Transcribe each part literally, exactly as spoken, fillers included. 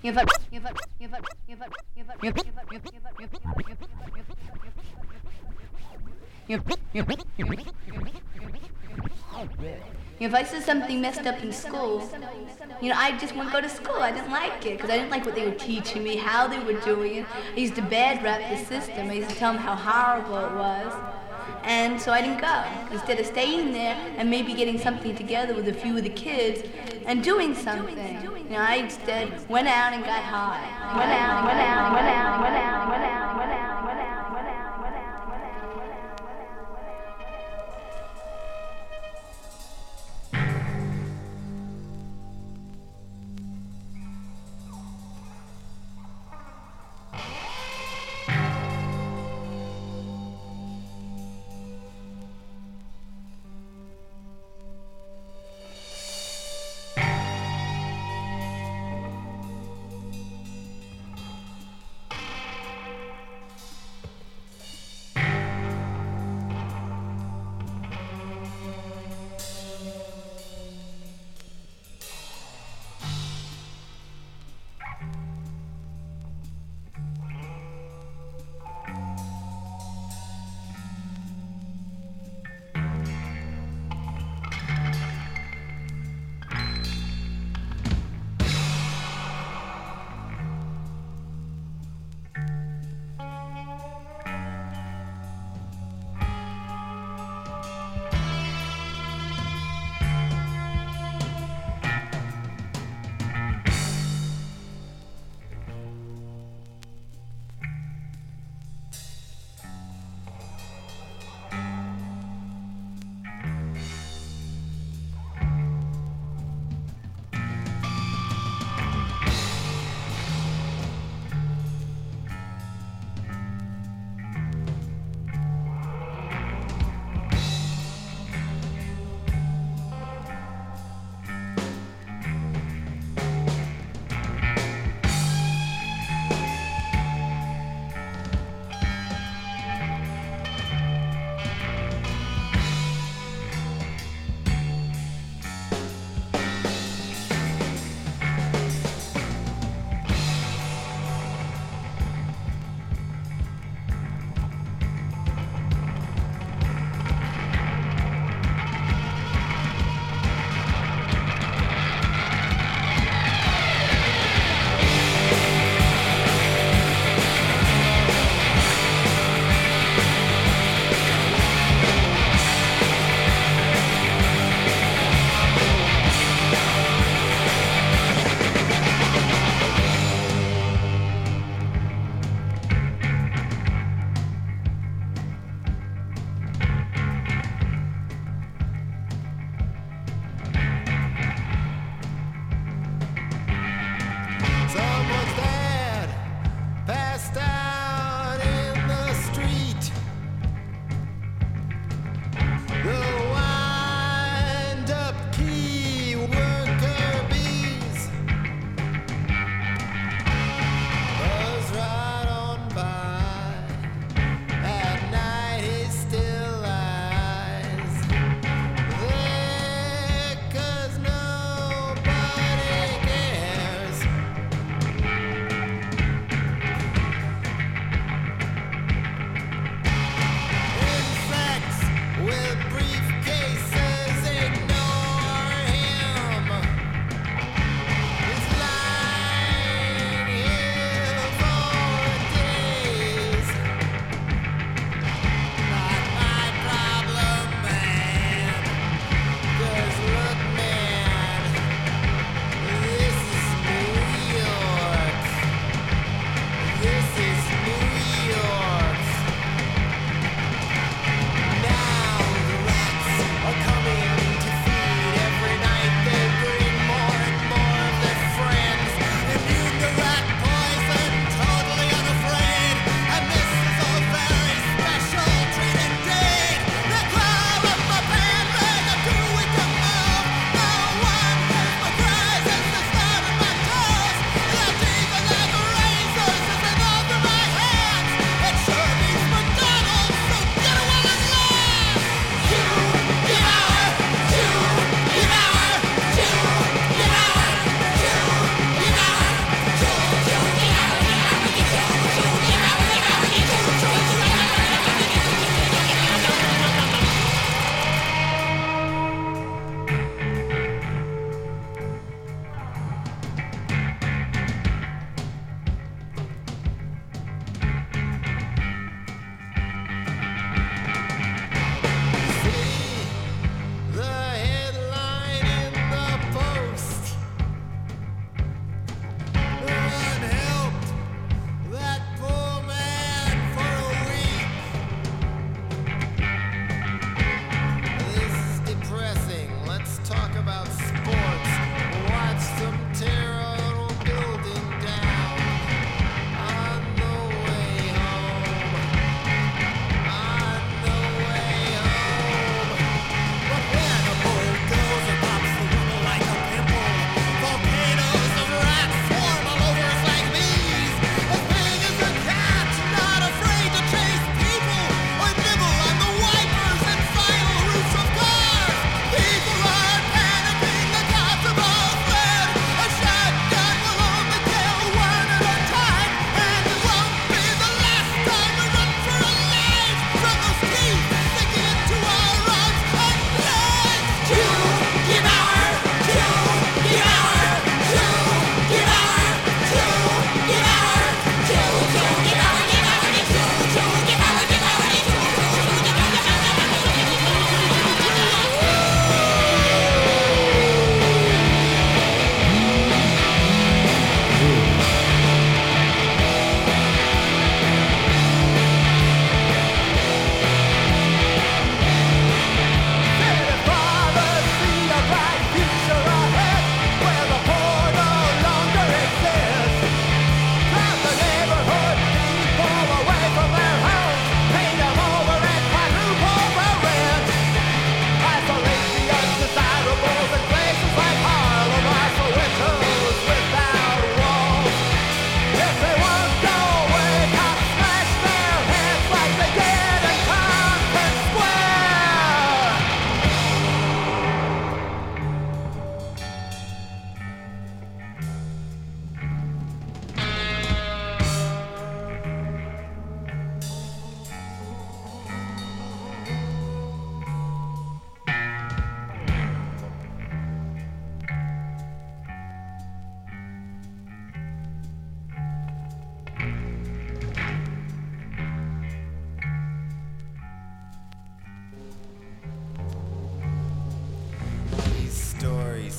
You've a you've a you've a you've a you've a you've a you've a you've a If I said something messed up in school, you know, I just wouldn't go to school. I didn't like it because I didn't like what they were teaching me, how they were doing it. I used to bad rap the system. I used to tell them how horrible it was. And so I didn't go. Instead of staying there and maybe getting something together with a few of the kids and doing something, you know, I instead went out and got high. Went out, went out, went out, went out, went out, went out, went out, went out, went out, went out, went out.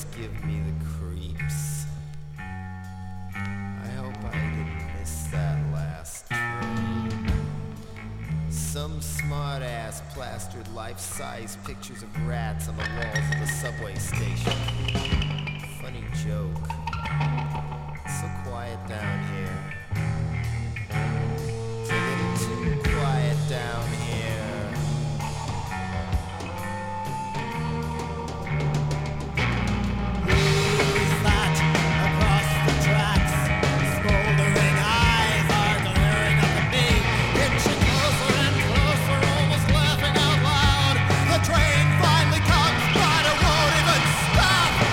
just give me the creeps. I hope I didn't miss that last train. Some smart-ass plastered life-size pictures of rats on the walls of the subway station. Funny joke. It's so quiet down here. It's a little too quiet down here. Train finally comes, but it won't even stop.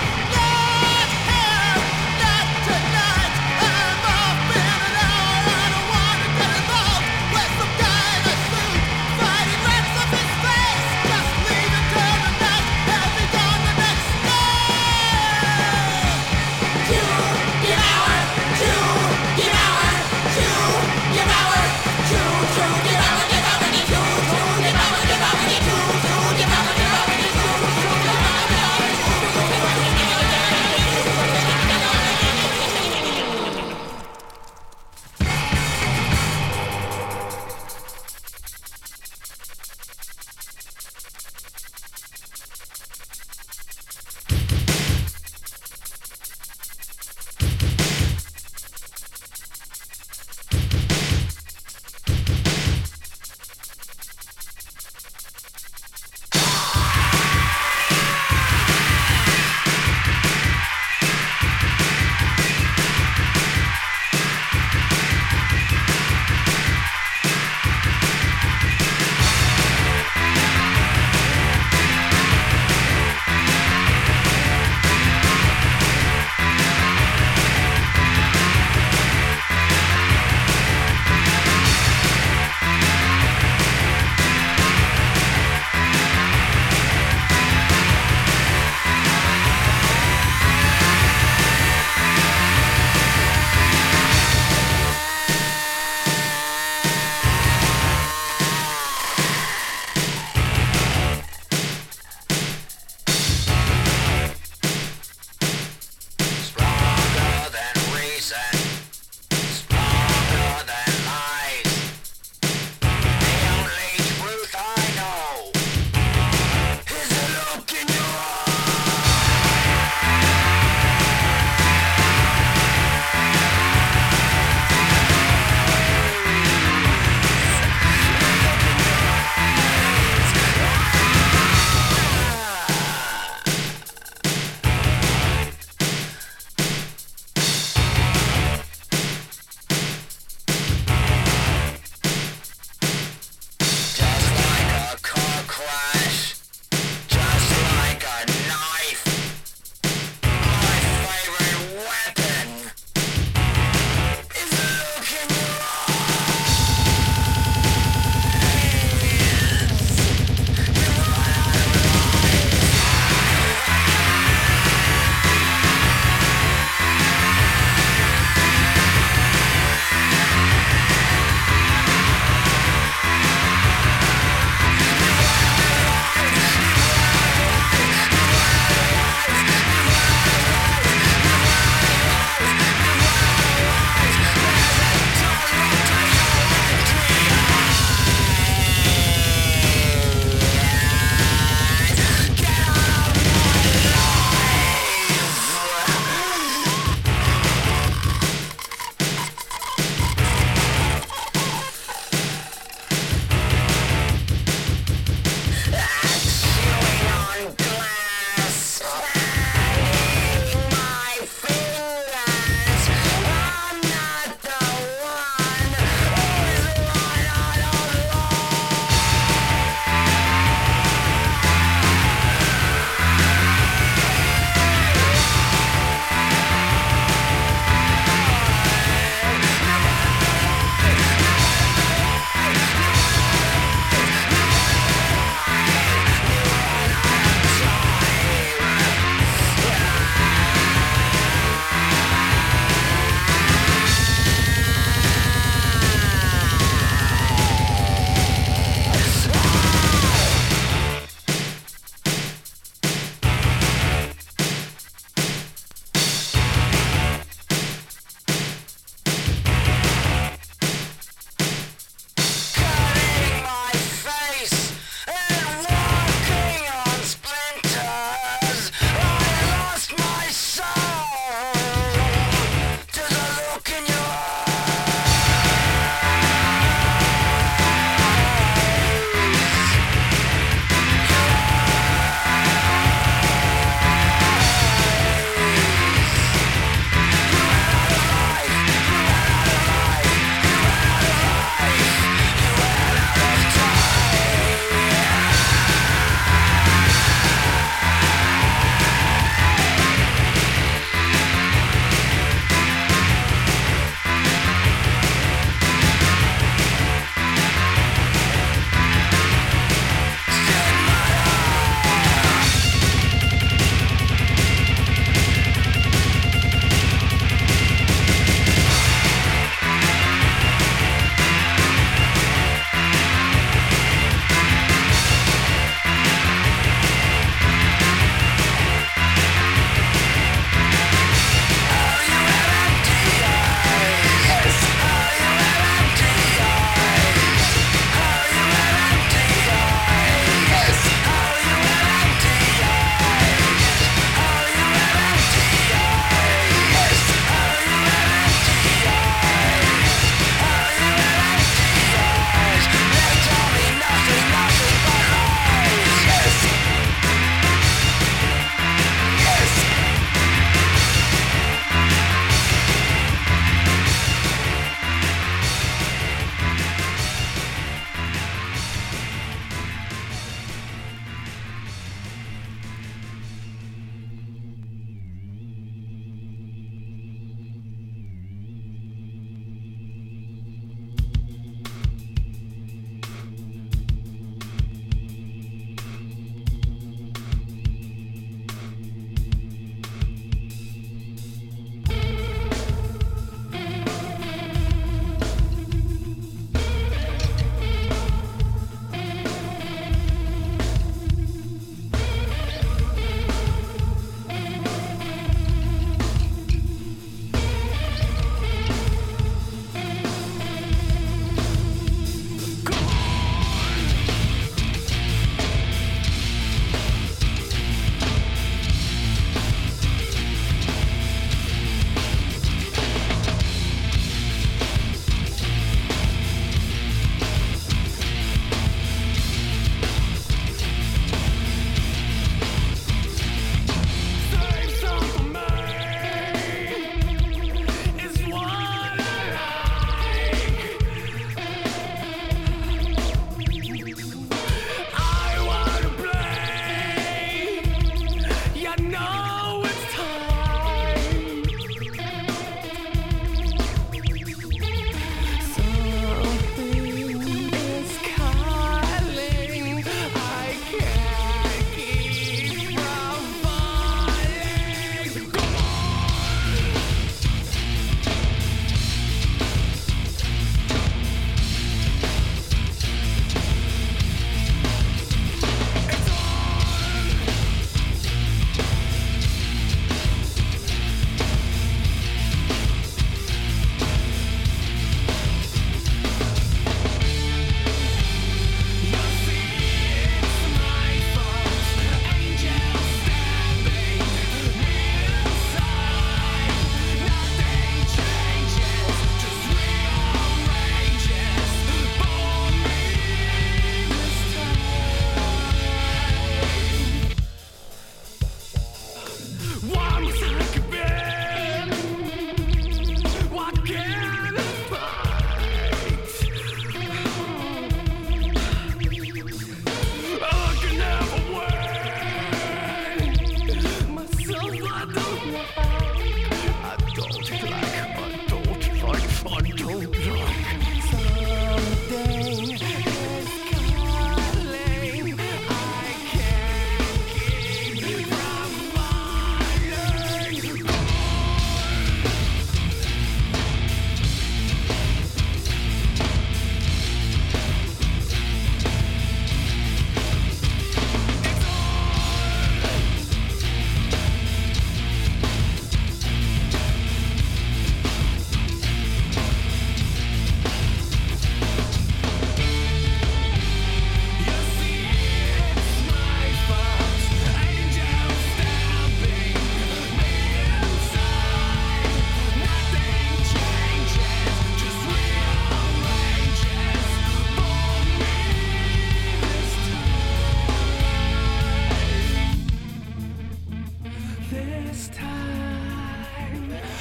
this time, this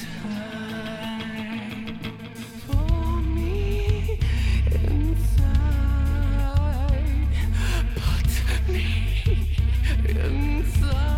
time, for me inside, put me inside.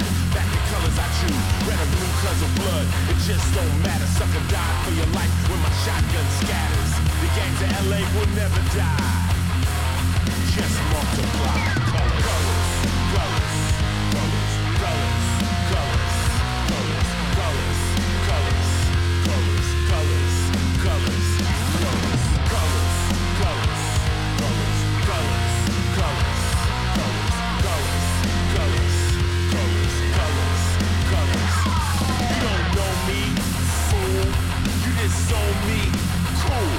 death, back the colors I choose. Red or blue cause of blood, it just don't matter. Sucker die for your life when my shotgun scatters. The gangs of L A will never die. Just multiply. Colors, colors, colors, colors, colors, colors, colors, colors, colors, colors, colors, colors, colors, colors, colors, colors, colors. Disown me, cool.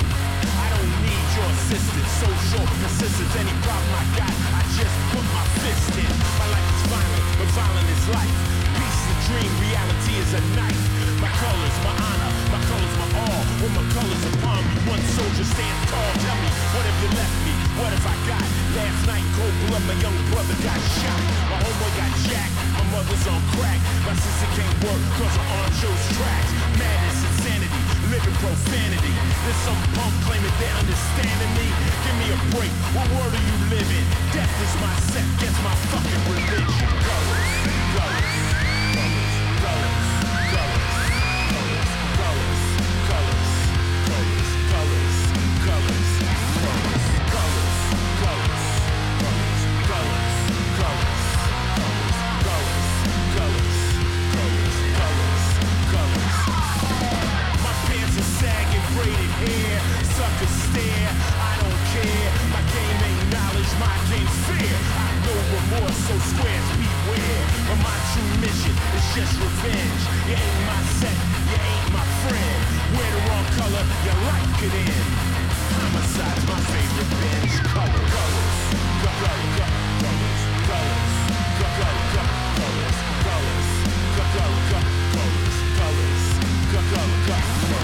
I don't need your assistance. Social persistence, any problem I got, I just put my fist in. My life is violent, but violent is life. Peace is a dream, reality is a knife. My colors, my honor, my colors, my all. With my colors upon me, one soldier stands tall. Tell me, what have you left me? What have I got? Last night, cold blood, my young brother got shot. My homeboy got jacked, my mother's on crack. My sister can't work, cause her arm shows tracks. Madness, insanity, living profanity. There's some punk claiming they're understanding me. Give me a break, what world are you living? Death is my sect, guess my fucking religion. Colors, colors, colors, colors, colors, colors, colors, colors, colors, colors, colors, colors, colors, colors, colors, colors, colors. Braided hair, suckers stare, I don't care. My game ain't knowledge, my game's fear. I know remorse, so squares beware. But my true mission is just revenge. You ain't my set, you ain't my friend. Wear the wrong color, your life could end. Homicide's my favorite binge. Color, colors, colors, colors, colors, colors, colors, colors, colors, colors, colors, colors. Go, go, go, go, go.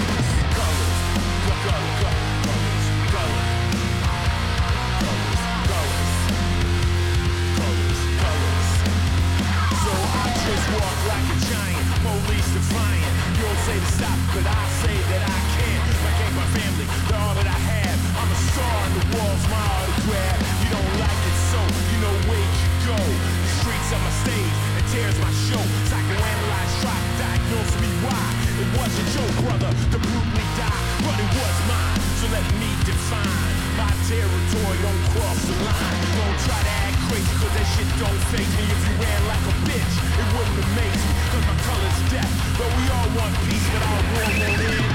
Just walk like a giant, police defying. You don't say to stop, but I say that I can. My gang, my family, they're all that I have. I'm a star on the walls, my autograph. You don't like it, so you know where you go. The streets are my stage, it tears my show. Psychoanalyze, try to diagnose me why. It wasn't your brother to brutally die, but it was mine. So let me define my territory, don't cross the line. Don't try to act crazy, cause that shit don't fake me. If you ran like a bitch, it wouldn't amaze me, cause my color's death. But we all want peace, but our war won't end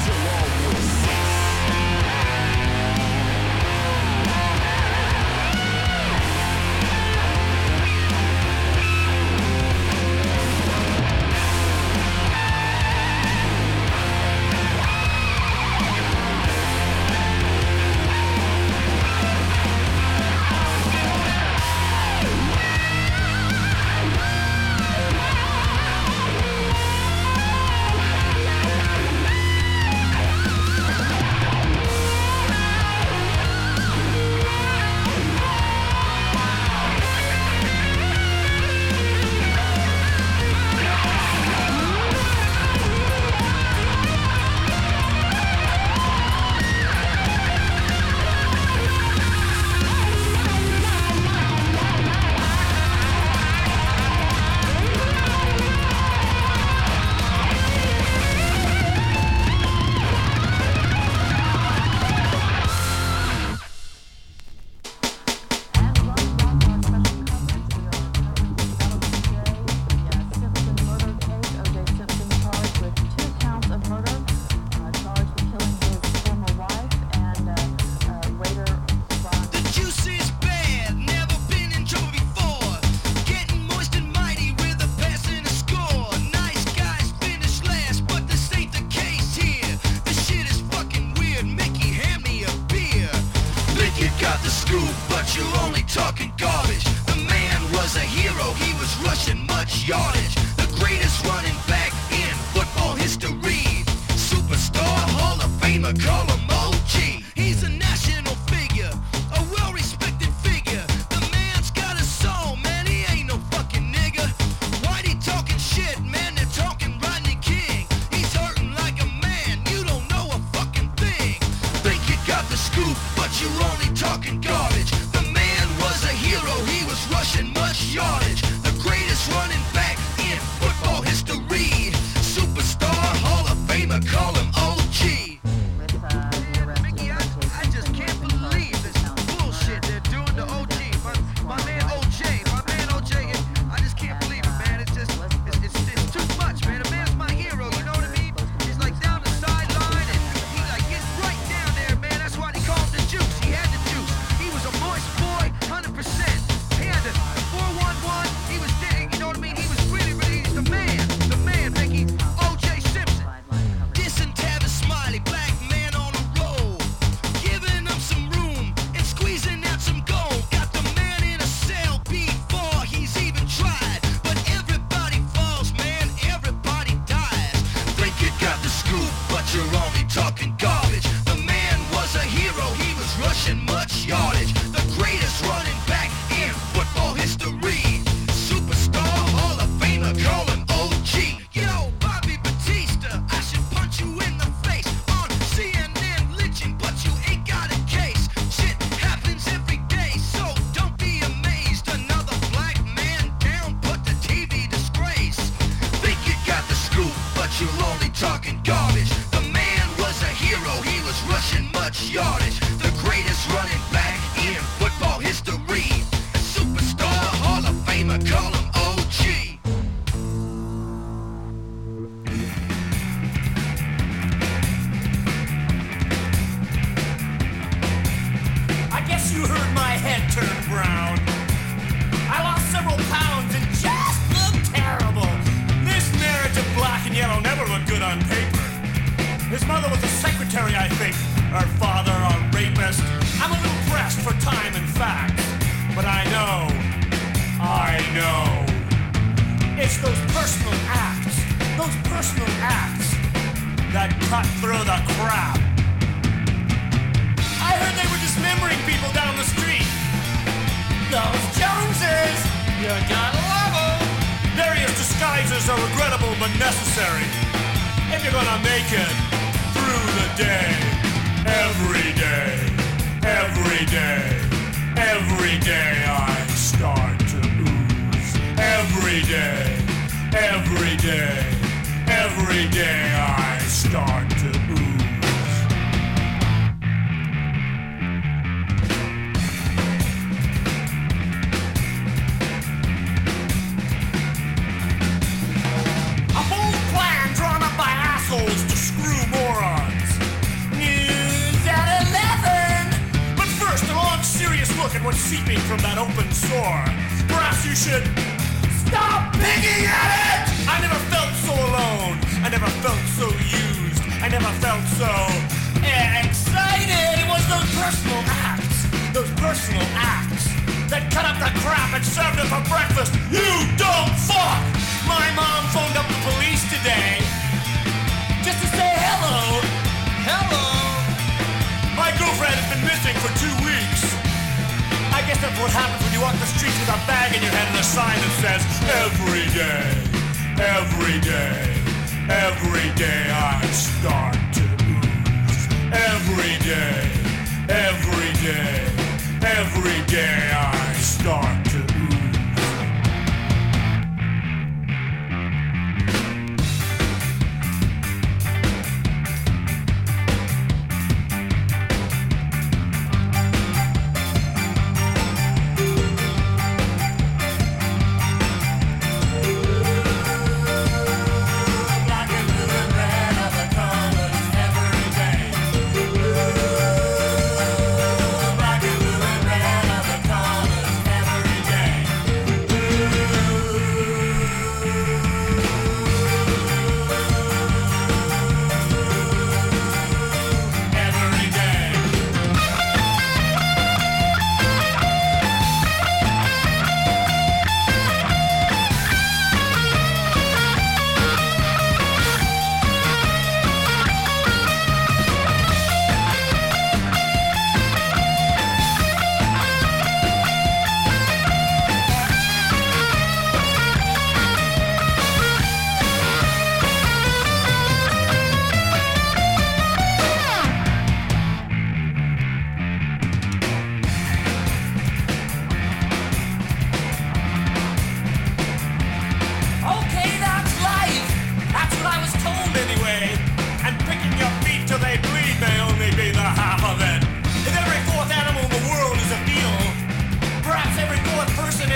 till all will cease. Much yardage, the greatest running back in football history. Superstar, Hall of Famer, call him O G. With, uh, man, Mickey, I, I just can't believe this bullshit they're doing to O G. My, my man O J, my man O J, and I just can't believe it, man. It's just, it's, it's, it's too much, man. A man's my hero, you know what I mean? He's like down the sideline, and he like gets right down there, man. That's why they call him the juice. He had the juice. He was a moist boy, one hundred percent.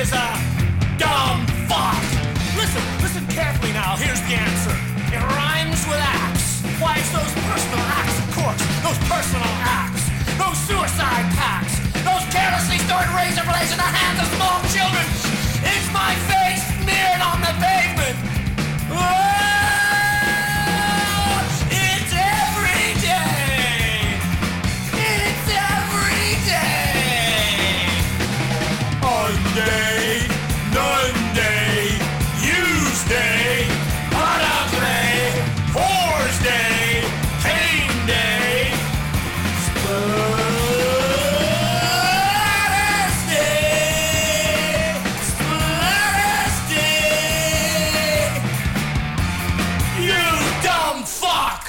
is a dumb fuck. Listen, listen carefully now. Here's the answer. It rhymes with axe. Why, it's those personal acts, of course. Those personal acts. Those suicide packs. Those carelessly stored razor blades in the hands of small children. It's my face smeared on the pavement. Oh, it's every day. It's every day. On day, Monday, Tuesday, Saturday, Thursday, pain day, Saturday, Saturday. You dumb fuck.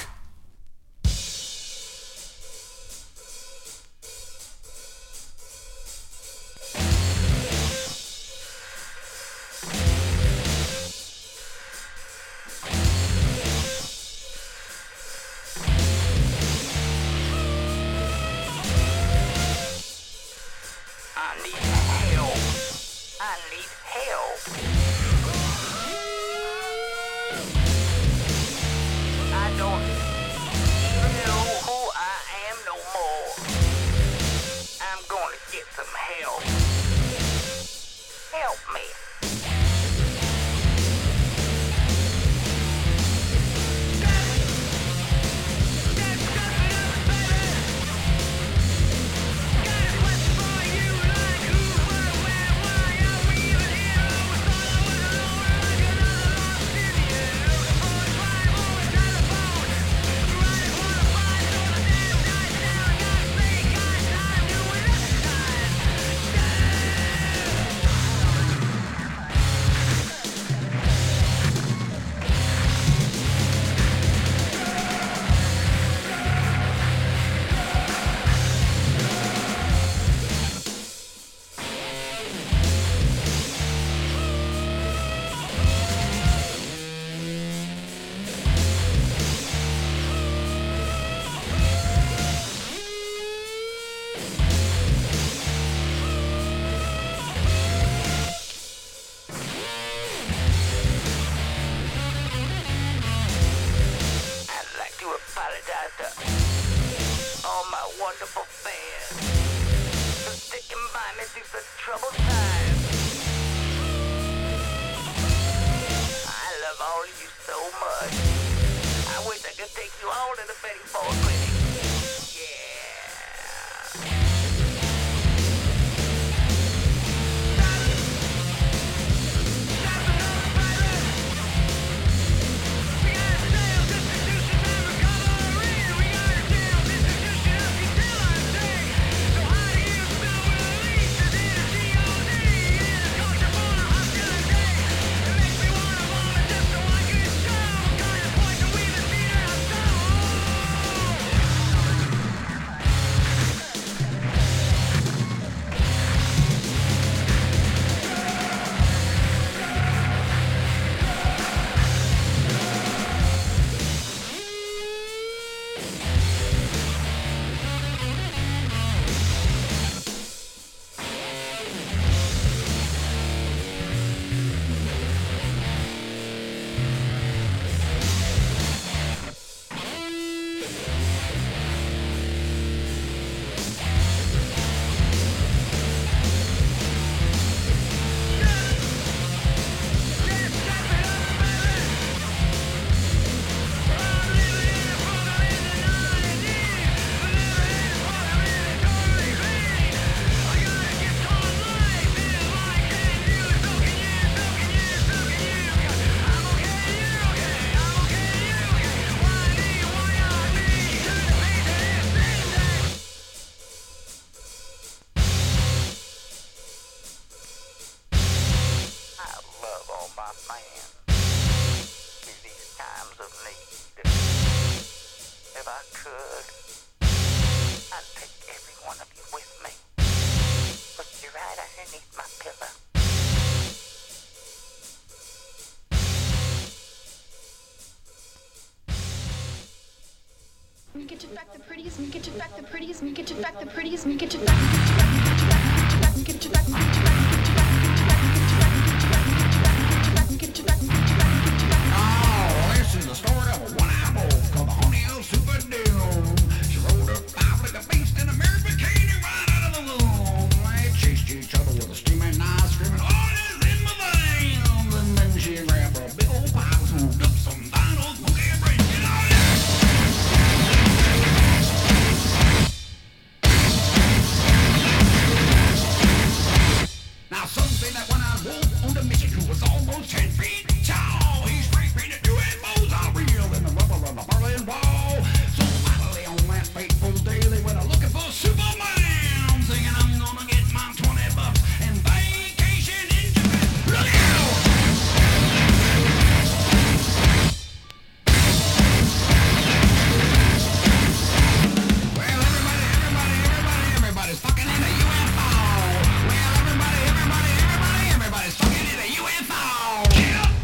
I need help. I need help. I don't know who I am no more. I'm gonna get some help. Help me. All my wonderful fans for sticking by me through such troubled times. I love all of you so much. I wish I could take you all to the Betty Ford Clinic. Yeah. Make it back the prettiest, make it back the prettiest, make it back the prettiest, make it back, make it back, make it back, make it back, make it back, make it back, make it back, make it back. equals ten feet tall. He's scraping at two elbows, all real in the rubber of the Berlin Wall. So finally on that fateful day, they went a looking for Superman, singing I'm gonna get my twenty bucks and vacation in Japan. Look out! Well, everybody, everybody, everybody, everybody's fucking in the U S. Everybody, everybody, everybody, everybody's fucking in a U F O! Get up!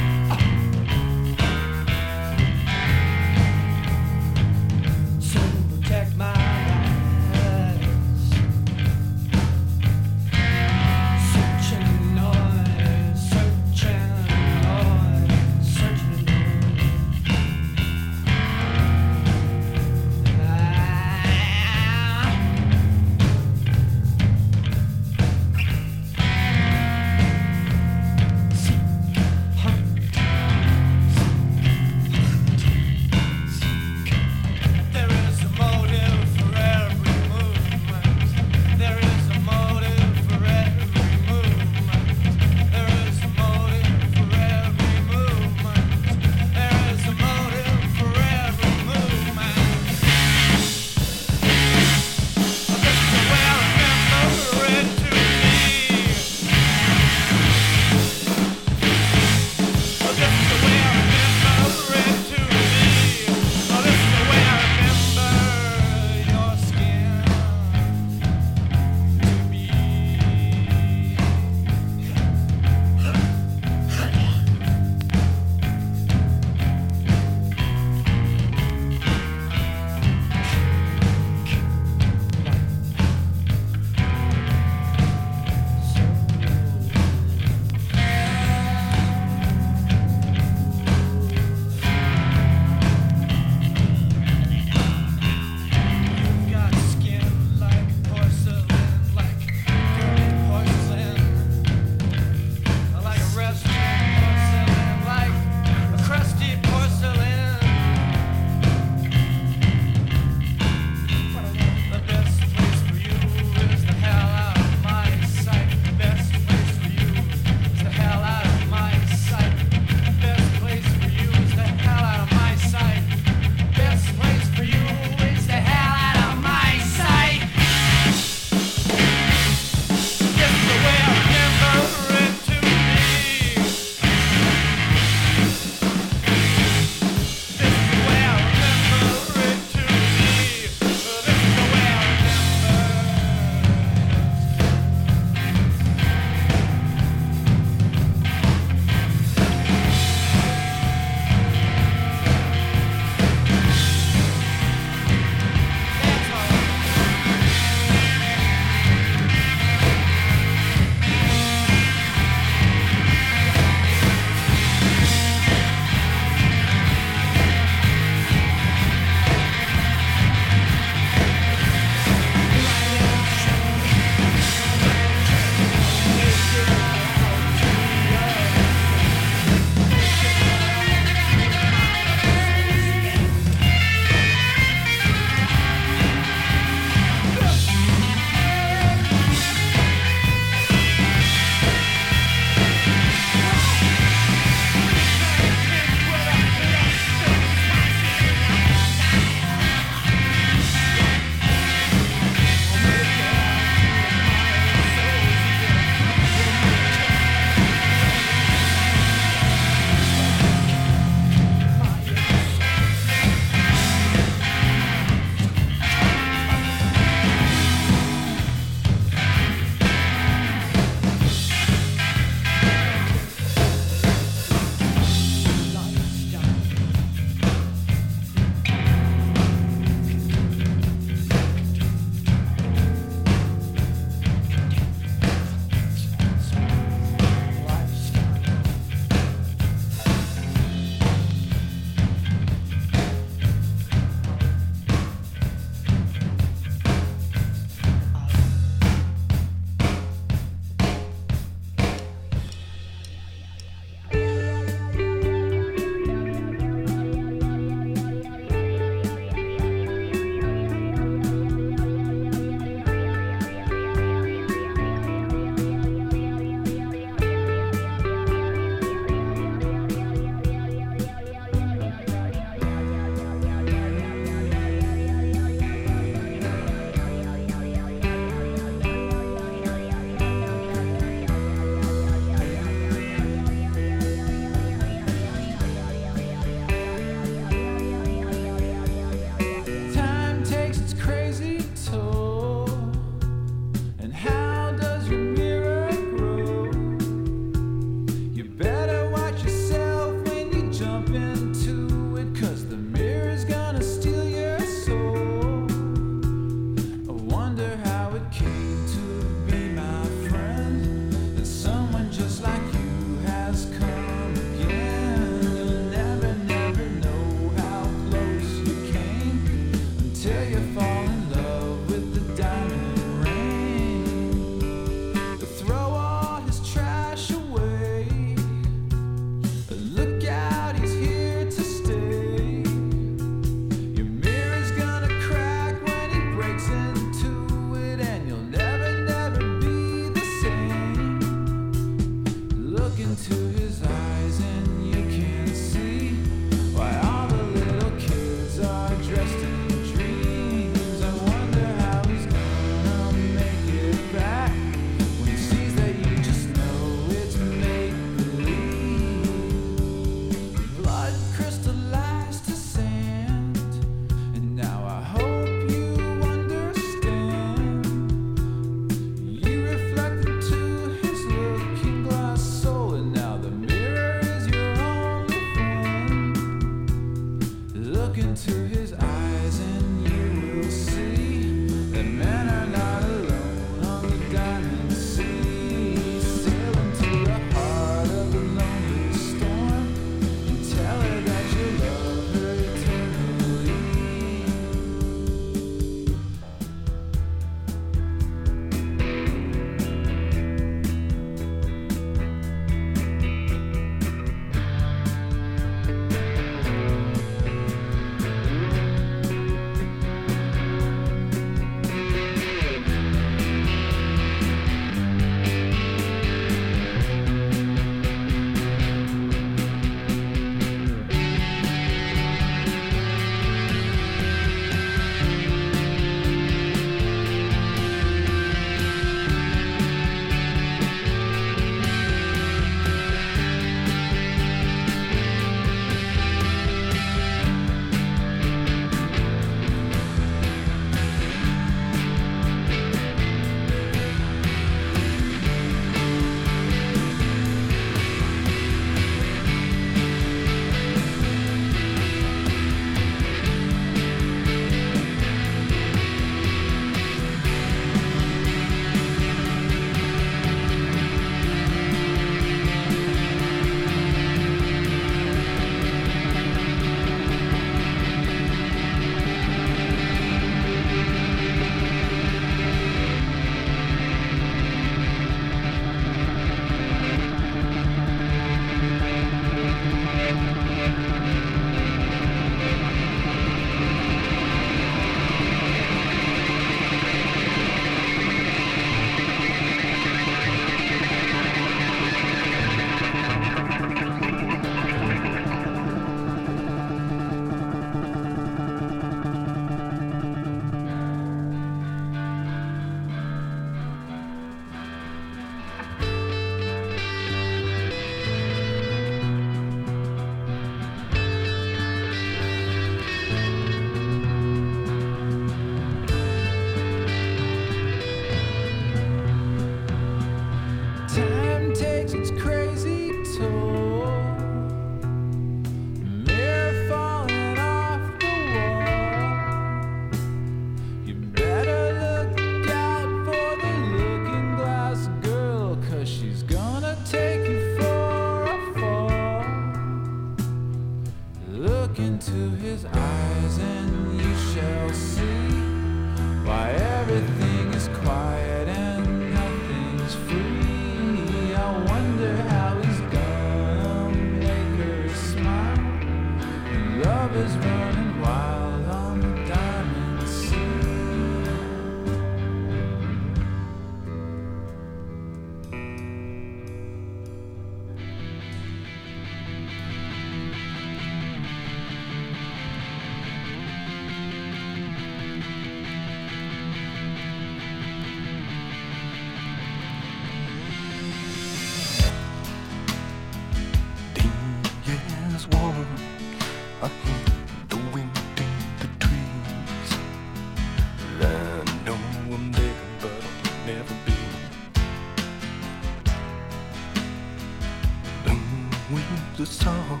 the song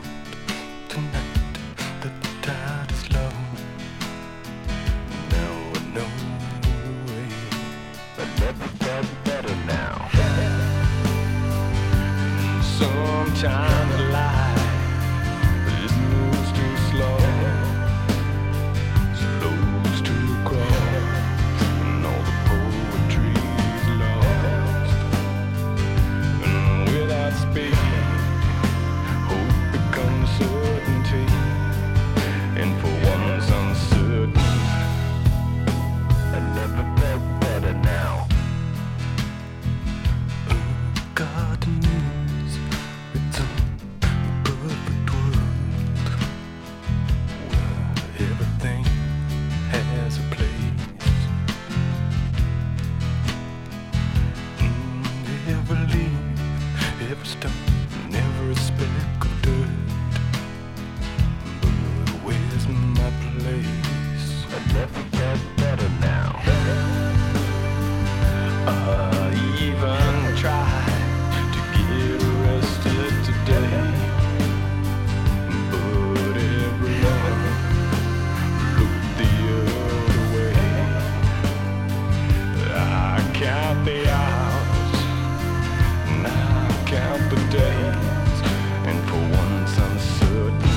tonight, the tide is low. Now I know the way, but never felt better now. Sometimes I lie, but it moves too slow. Slows to crawl, and all the poetry is lost. And without speaking, uncertainty, and for one's uncertain, I never felt better now. Oh, God knows it's a perfect world where everything has a place. Mm, every leaf, every stone, every speck of dirt. My place, I never get better now. I even tried to get arrested today, but everyone looked the other way. I count the hours, and I count the days, and for once I'm certain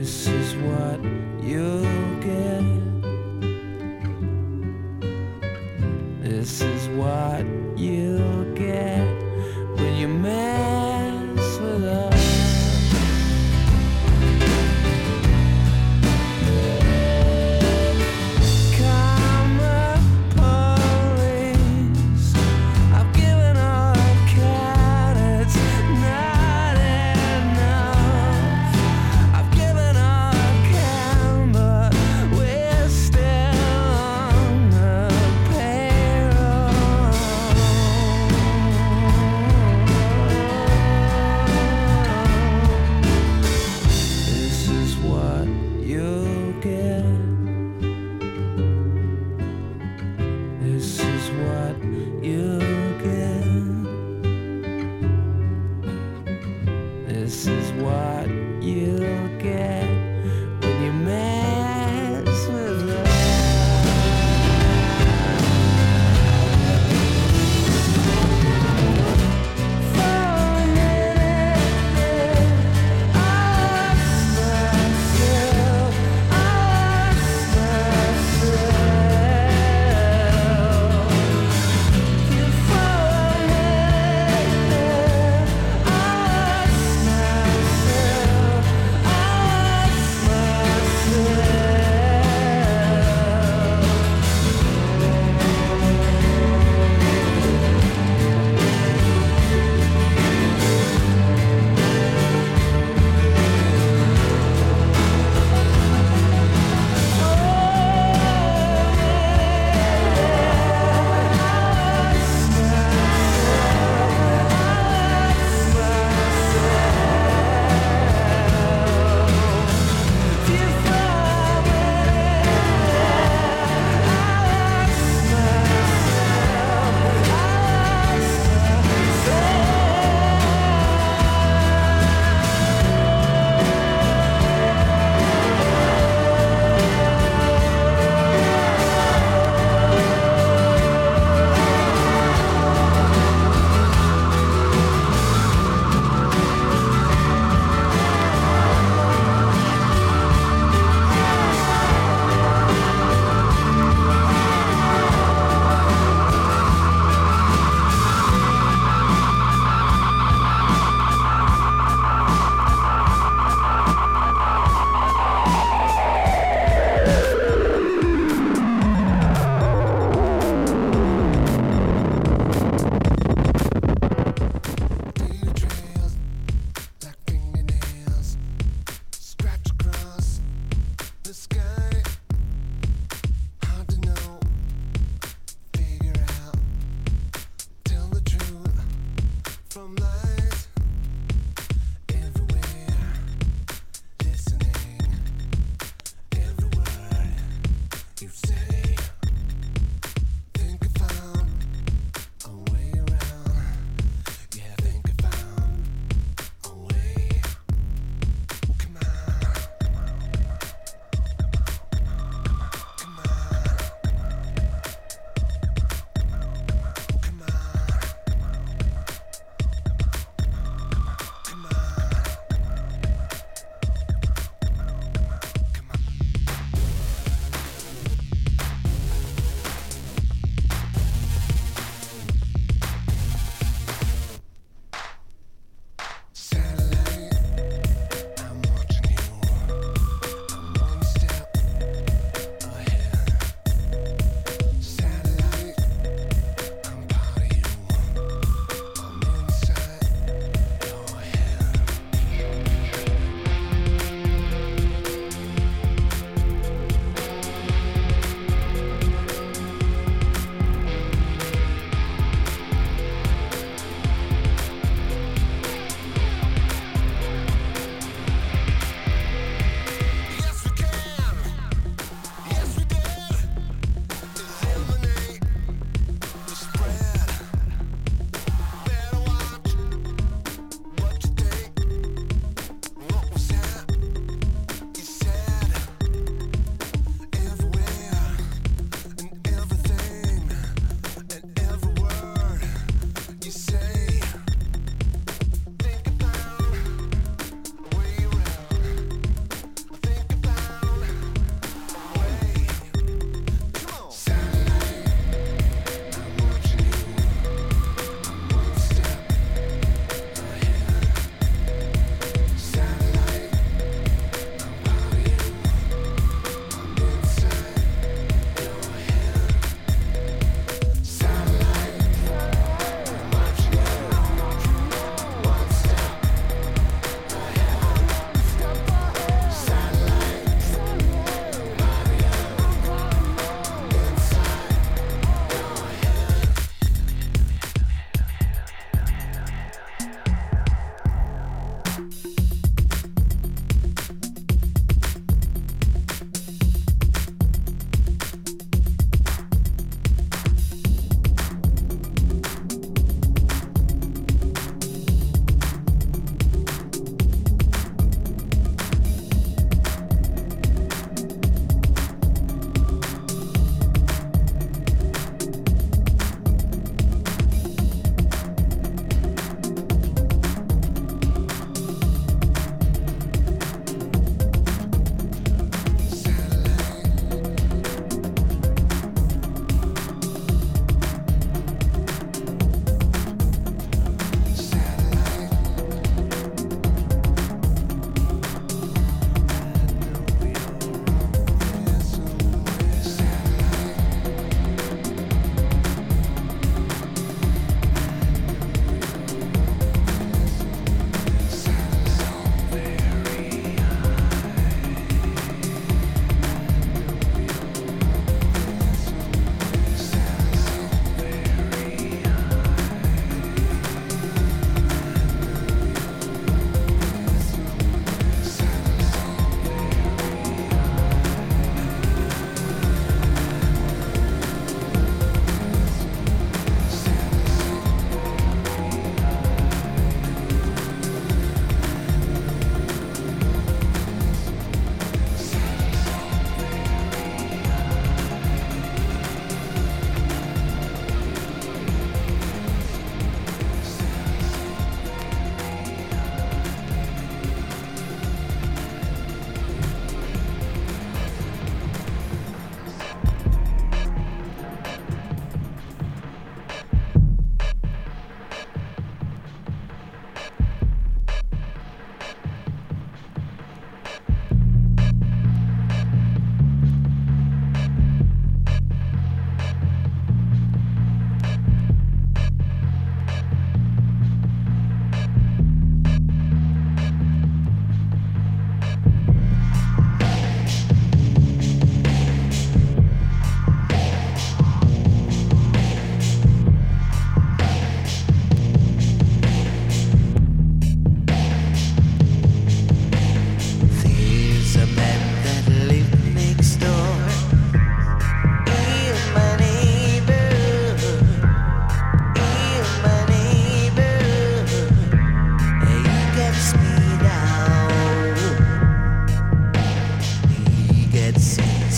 this is what you'll get. This is what you'll get when you mess with us. Oh,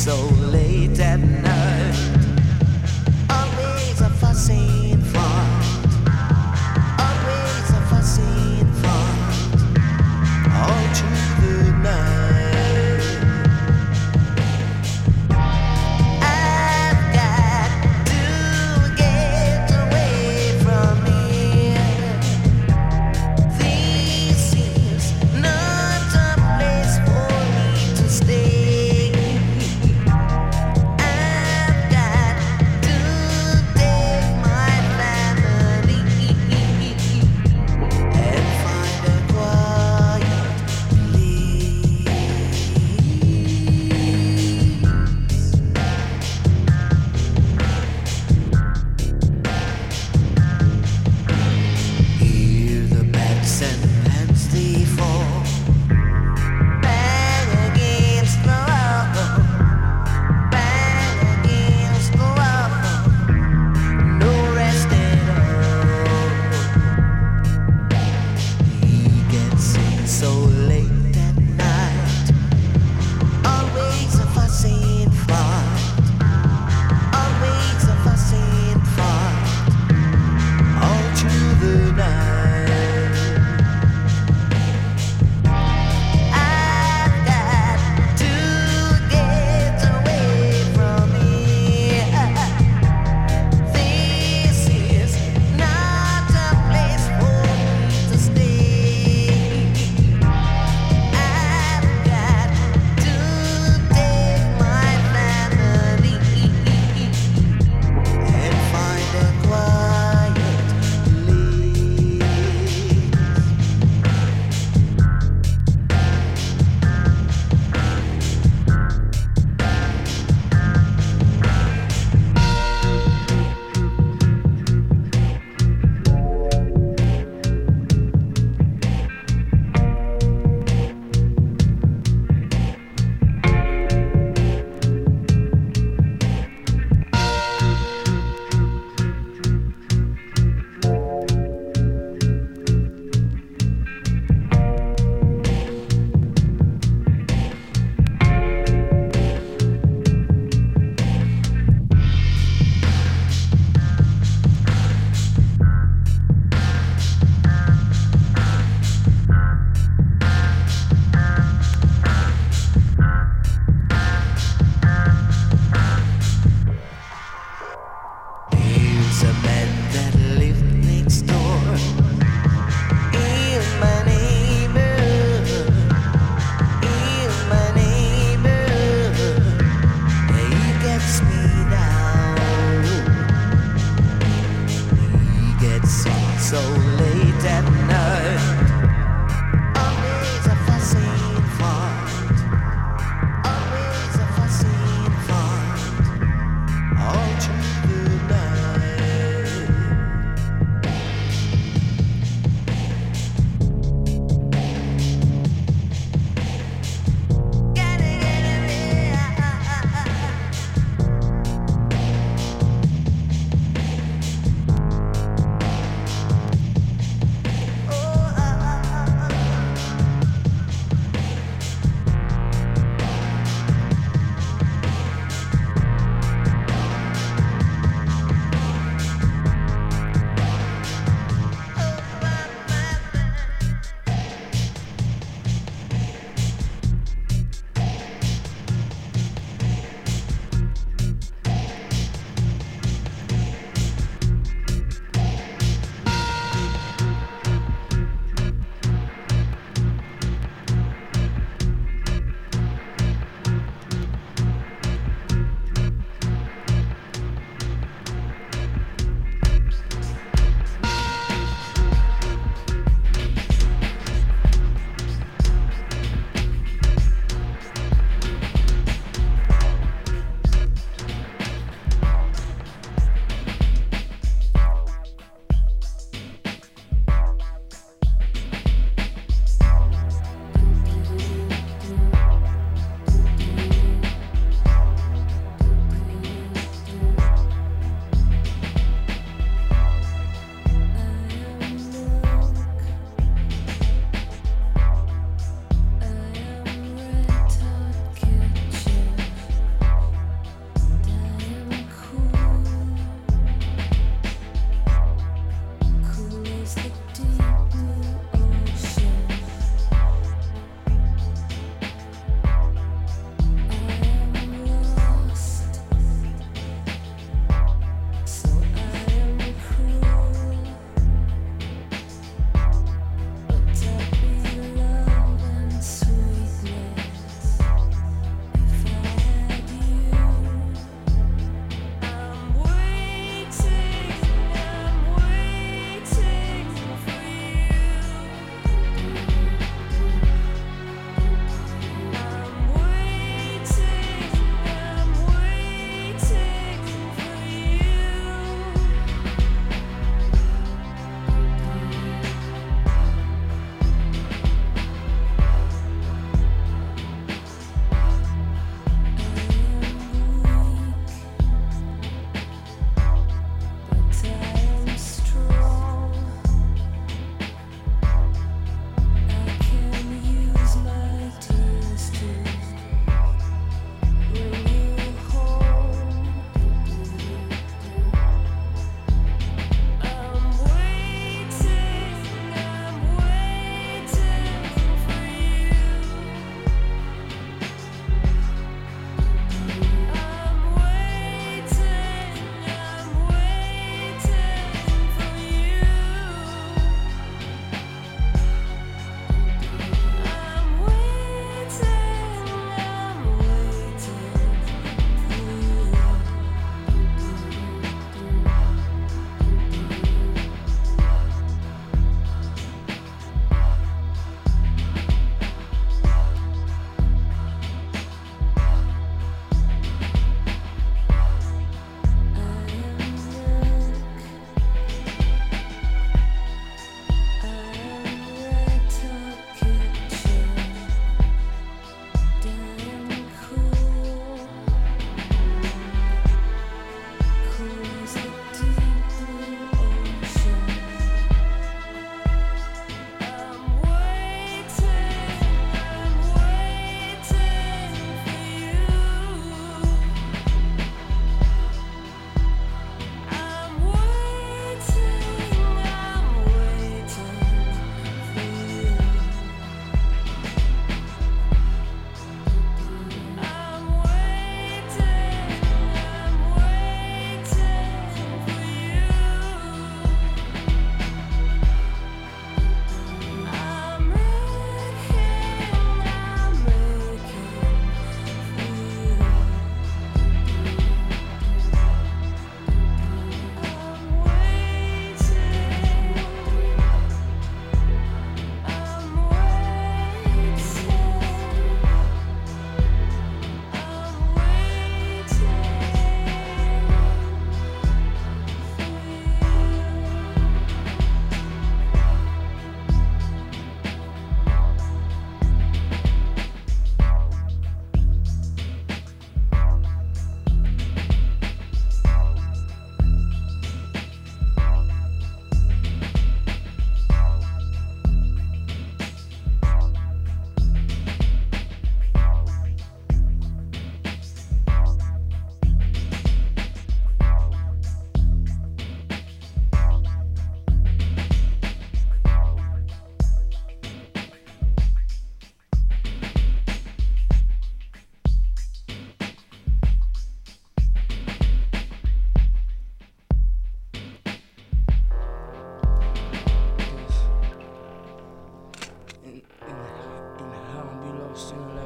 so late at night. Always a fussy in front. Always a fussy in front. All through the night. I've got to get away from here. This is not a place for me to stay. Thank you.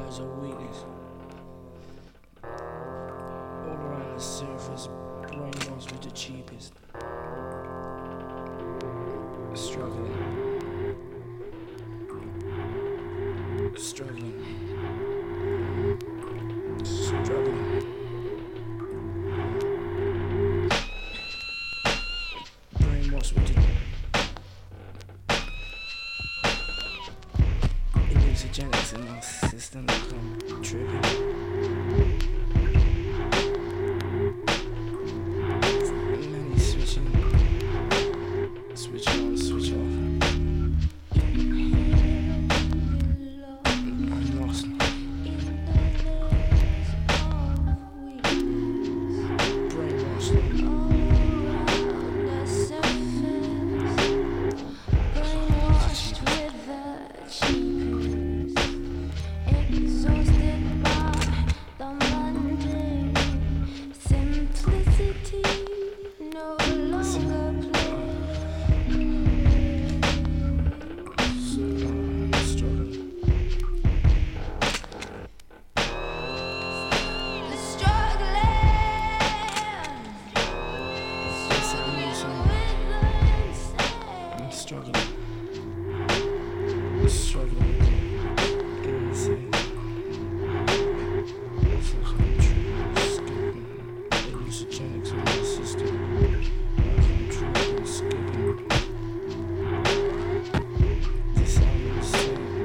lies and weakness. All around the surface, brainwashed with the cheapest. Struggling. Struggling. Eugenics in our system become trivial. Many switching, switch on, switch off. I'm lost. Brainwashed. Struggling, struggling, insane, awful country, skipping, they use eugenics in the system, country, skipping, this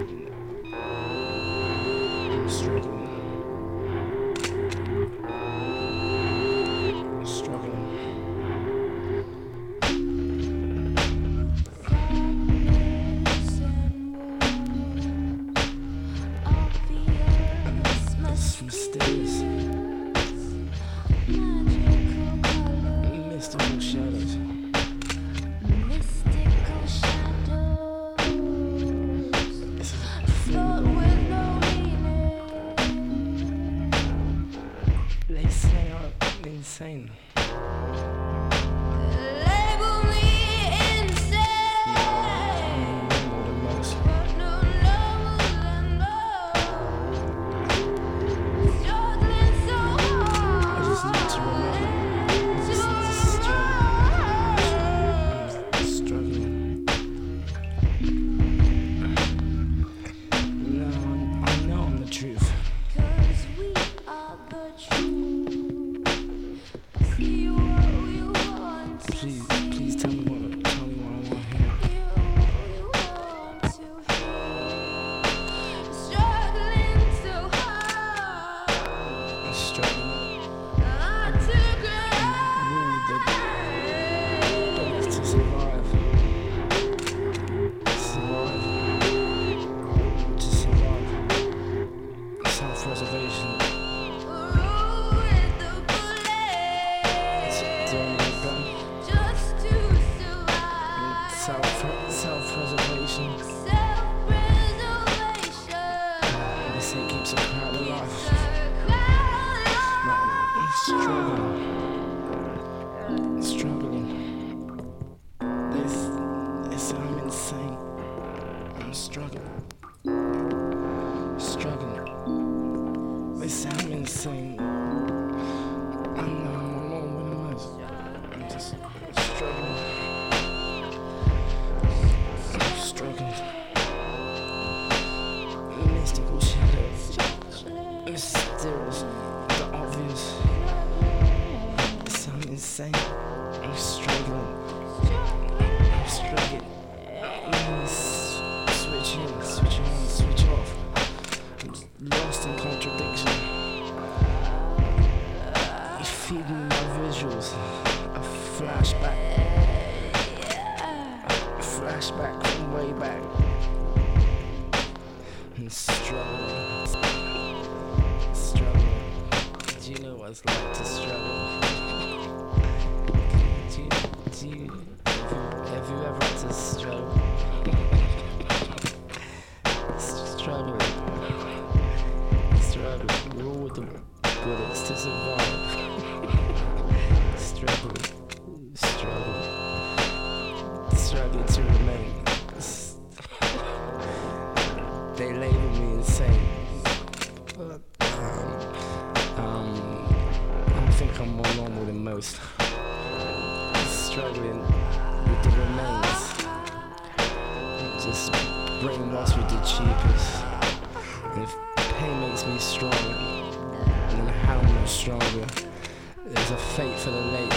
I'm insane, struggling. Mysterious, mystical shadows, mystical shadows, float with no meaning. They say I'm insane. Please, please tell me what, tell me what I want to hear. You, you want to hear. Struggling so hard. I'm struggling. I'm too good. Really, to survive. Survive. To survive. Self-preservation. Self-preservation. Self-preservation. Uh, this ain't keeps a crowd alive. Struggling. It's struggling. This, this, I'm insane. I'm struggling. Struggling. This, I'm insane. I know I'm alone with my eyes. I'm just struggling. Mystical shadows, mysterious, the obvious. I'm insane. I'm struggling. I'm struggling. I'm switching, switching on, switch off. I'm lost in contradiction. You feed me my visuals. A flashback. Flashback from way back. And struggling. Struggling. Do you know what it's like to struggle? Do you, do you, have you, have you ever had to struggle? Struggling. Struggling. We're all with the bullets to survive. Struggling. Struggling. Struggling to remain. They label me insane. almost. Struggling with the remains. Just brainwashed with the cheapest. And if pain makes me stronger, then how much stronger? There's a fate for the late.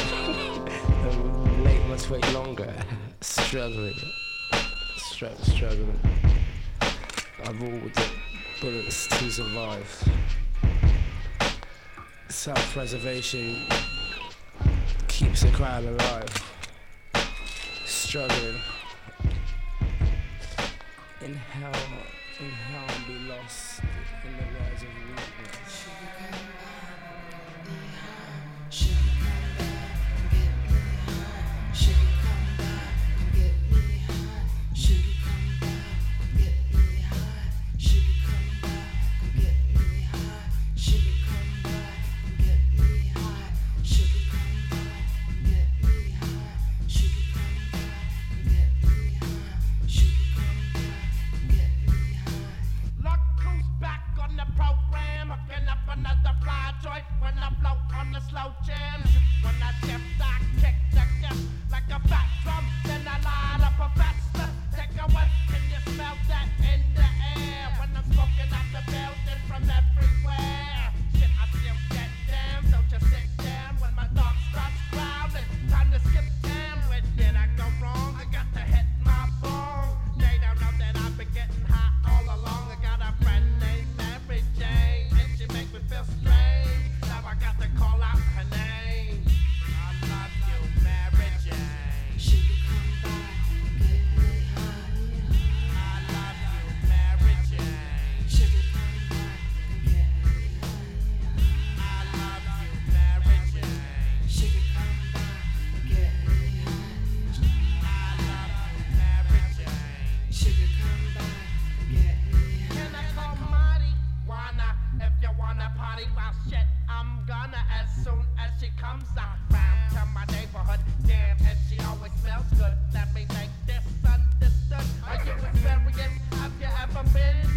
The late must wait longer. Struggling. Stru- struggling. I've all the bullets to survive. Self-preservation keeps the crime alive. Struggling. In hell, in hell and be lost in the rise of weakness.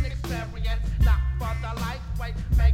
Experience, not for the lightweight.